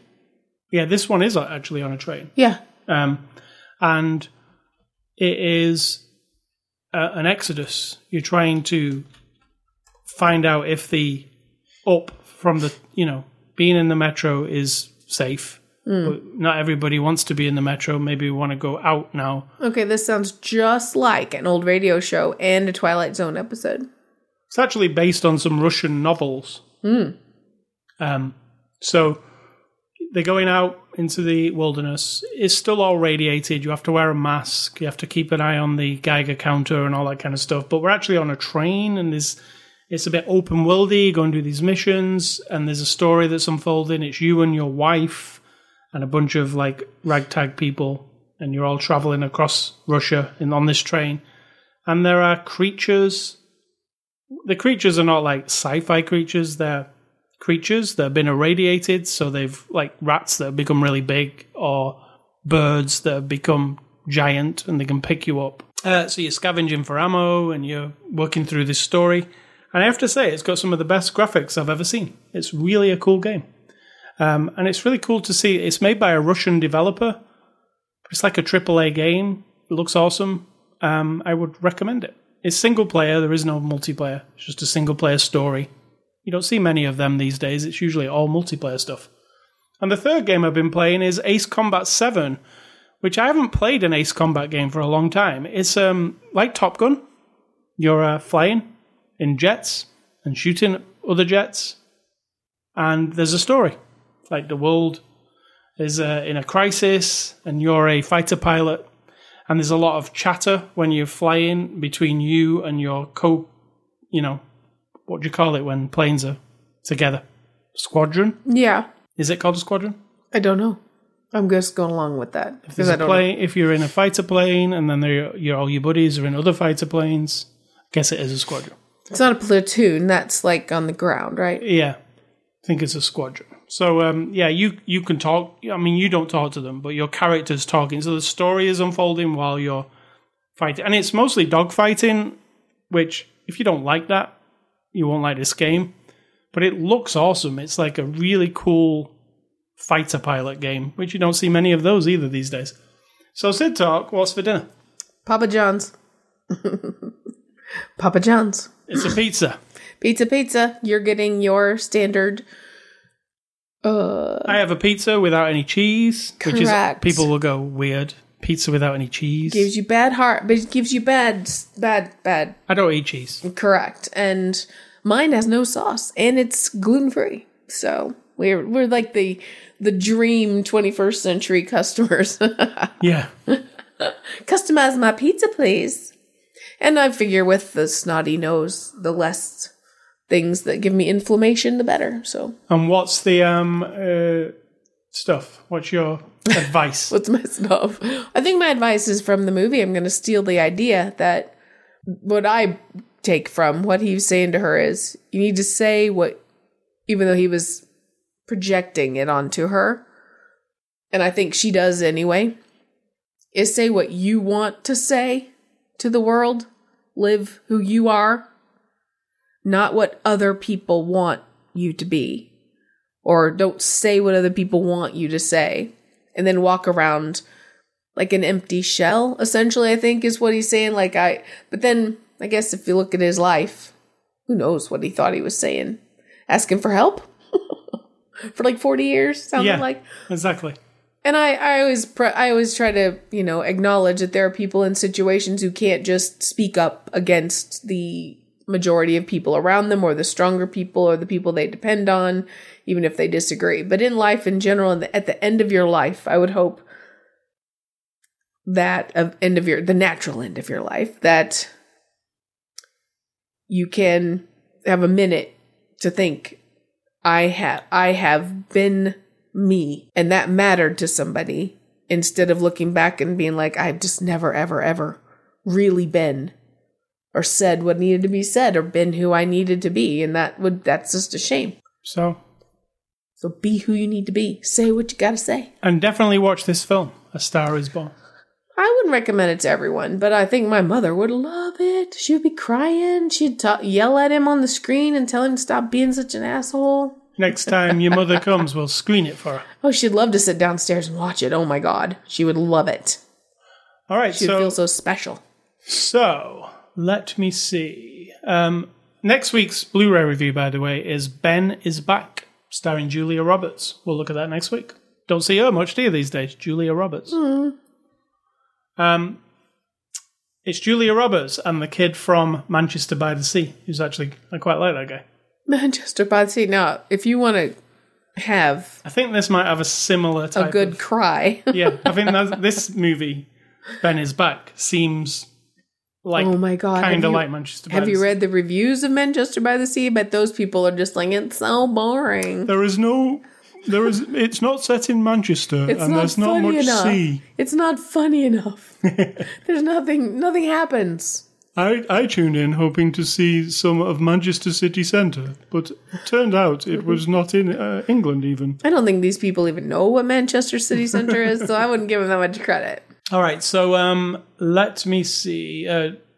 Yeah, this one is actually on a train. Yeah. And... It is an exodus. You're trying to find out if the up from the, you know, being in the metro is safe. But not everybody wants to be in the metro. Maybe we want to go out now. Okay, this sounds just like an old radio show and a Twilight Zone episode. It's actually based on some Russian novels. So they're going out into the wilderness. It's still all radiated. You have to wear a mask. You have to keep an eye on the Geiger counter and all that kind of stuff. But we're actually on a train, and it's a bit open-worldy. You go and do these missions, and there's a story that's unfolding. It's you and your wife and a bunch of, like, ragtag people, and you're all traveling across Russia on this train. And there are creatures. The creatures are not, like, sci-fi creatures. They're creatures that have been irradiated, so they've like rats that have become really big or birds that have become giant and they can pick you up. So you're scavenging for ammo and you're working through this story. And I have to say, it's got some of the best graphics I've ever seen. It's really a cool game. And it's really cool to see. It's made by a Russian developer. It's like a AAA game. It looks awesome. I would recommend it. It's single player. There is no multiplayer. It's just a single player story. You don't see many of them these days. It's usually all multiplayer stuff. And the third game I've been playing is Ace Combat 7, which I haven't played an Ace Combat game for a long time. It's like Top Gun. You're flying in jets and shooting other jets. And there's a story. Like the world is in a crisis and you're a fighter pilot. And there's a lot of chatter when you're flying between you and your what do you call it when planes are together? Squadron? Yeah. Is it called a squadron? I don't know. I'm just going along with that. If you're in a fighter plane and then all your buddies are in other fighter planes, I guess it is a squadron. It's not a platoon. That's like on the ground, right? Yeah. I think it's a squadron. So, you can talk. I mean, you don't talk to them, but your character's talking. So the story is unfolding while you're fighting. And it's mostly dogfighting, which if you don't like that, you won't like this game, but it looks awesome. It's like a really cool fighter pilot game, which you don't see many of those either these days. So Sid Talk, what's for dinner? Papa John's. Papa John's. It's a pizza. Pizza. You're getting your standard. I have a pizza without any cheese, correct. Which is people will go weird. Pizza without any cheese. Gives you bad heart, but it gives you bad. I don't eat cheese. Correct. And mine has no sauce and it's gluten-free. So we're like the dream 21st century customers. Yeah. Customize my pizza, please. And I figure with the snotty nose, the less things that give me inflammation, the better. So. And what's the stuff? What's your advice? What's my stuff? I think my advice is from the movie. I'm going to steal the idea that what I take from what he was saying to her is you need to say what, even though he was projecting it onto her, and I think she does anyway, is say what you want to say to the world, live who you are, not what other people want you to be. Or don't say what other people want you to say. And then walk around like an empty shell, essentially, I think is what he's saying. But then, I guess if you look at his life, who knows what he thought he was saying. Asking for help? For like 40 years, sounded like. Exactly. And I always try to, acknowledge that there are people in situations who can't just speak up against the majority of people around them or the stronger people or the people they depend on, even if they disagree. But in life in general, at the end of your life, I would hope that the natural end of your life, that you can have a minute to think, I have been me, and that mattered to somebody, instead of looking back and being like, I've just never, ever, ever really been or said what needed to be said or been who I needed to be. And that's just a shame. So be who you need to be. Say what you got to say. And definitely watch this film, A Star Is Born. I wouldn't recommend it to everyone, but I think my mother would love it. She would be crying. She'd yell at him on the screen and tell him to stop being such an asshole. Next time your mother comes, we'll screen it for her. Oh, she'd love to sit downstairs and watch it. Oh, my God. She would love it. All right. She'd feel so special. So, let me see. Next week's Blu-ray review, by the way, is Ben Is Back, starring Julia Roberts. We'll look at that next week. Don't see her much, do you, these days? Julia Roberts. Mm. It's Julia Roberts and the kid from Manchester by the Sea, who's actually, I quite like that guy. Manchester by the Sea. Now, if you want to have... I think this might have a similar type of... A good cry. Yeah, I think this movie, Ben Is Back, seems... Like, oh my God! Kind of like Manchester. Have you read the reviews of Manchester by the Sea? But those people are just like, it's so boring. There is. It's not set in Manchester, and there's not much sea. It's not funny enough. There's nothing. Nothing happens. I tuned in hoping to see some of Manchester city centre, but turned out it was not in England even. I don't think these people even know what Manchester city centre is, so I wouldn't give them that much credit. All right, so let me see.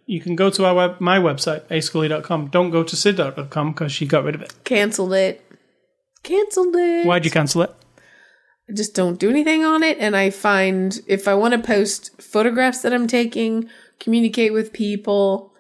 You can go to my website, ascully.com. Don't go to sid.com because she got rid of it. Cancelled it. Why'd you cancel it? I just don't do anything on it, and I find if I want to post photographs that I'm taking, communicate with people,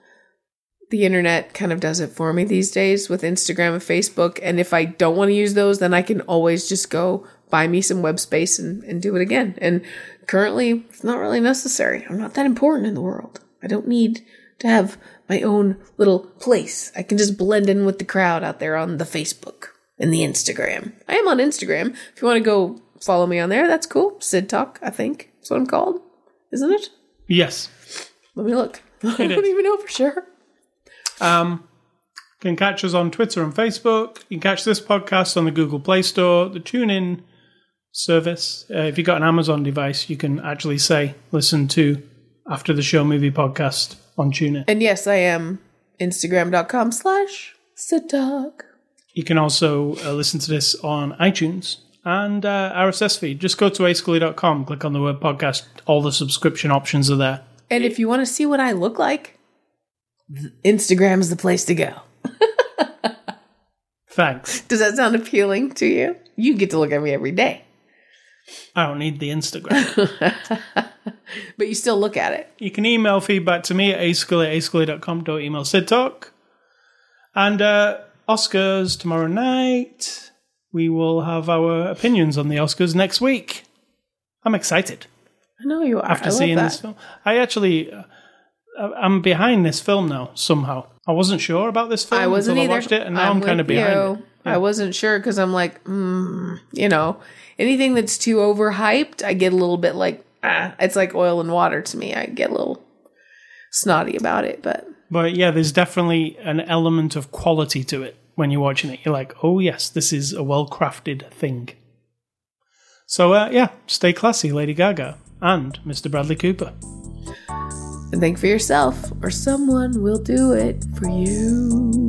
the internet kind of does it for me these days with Instagram and Facebook, and if I don't want to use those, then I can always just go buy me some web space and do it again. And currently, it's not really necessary. I'm not that important in the world. I don't need to have my own little place. I can just blend in with the crowd out there on the Facebook and the Instagram. I am on Instagram. If you want to go follow me on there, that's cool. Sid Talk, I think. That's what I'm called. Isn't it? Yes. Let me look. I don't even know for sure. You can catch us on Twitter and Facebook. You can catch this podcast on the Google Play Store, the TuneIn service. If you've got an Amazon device, you can actually say, listen to After the Show Movie Podcast on TuneIn. And yes, I am Instagram.com/SidTalk. You can also listen to this on iTunes and RSS feed. Just go to ascully.com, click on the word podcast. All the subscription options are there. And if you want to see what I look like, Instagram is the place to go. Thanks. Does that sound appealing to you? You get to look at me every day. I don't need the Instagram. But you still look at it. You can email feedback to me at ascully@ascully.com. Don't email Sid Talk. And Oscars tomorrow night. We will have our opinions on the Oscars next week. I'm excited. I know you are. After seeing this film, I actually, I'm behind this film now somehow. I wasn't sure about this film until I watched it, and now I'm kind of behind it. Yeah. I wasn't sure because I'm like, you know, anything that's too overhyped, I get a little bit like, it's like oil and water to me. I get a little snotty about it, but yeah, there's definitely an element of quality to it when you're watching it. You're like, oh yes, this is a well-crafted thing. So yeah, stay classy, Lady Gaga and Mr. Bradley Cooper. And think for yourself, or someone will do it for you.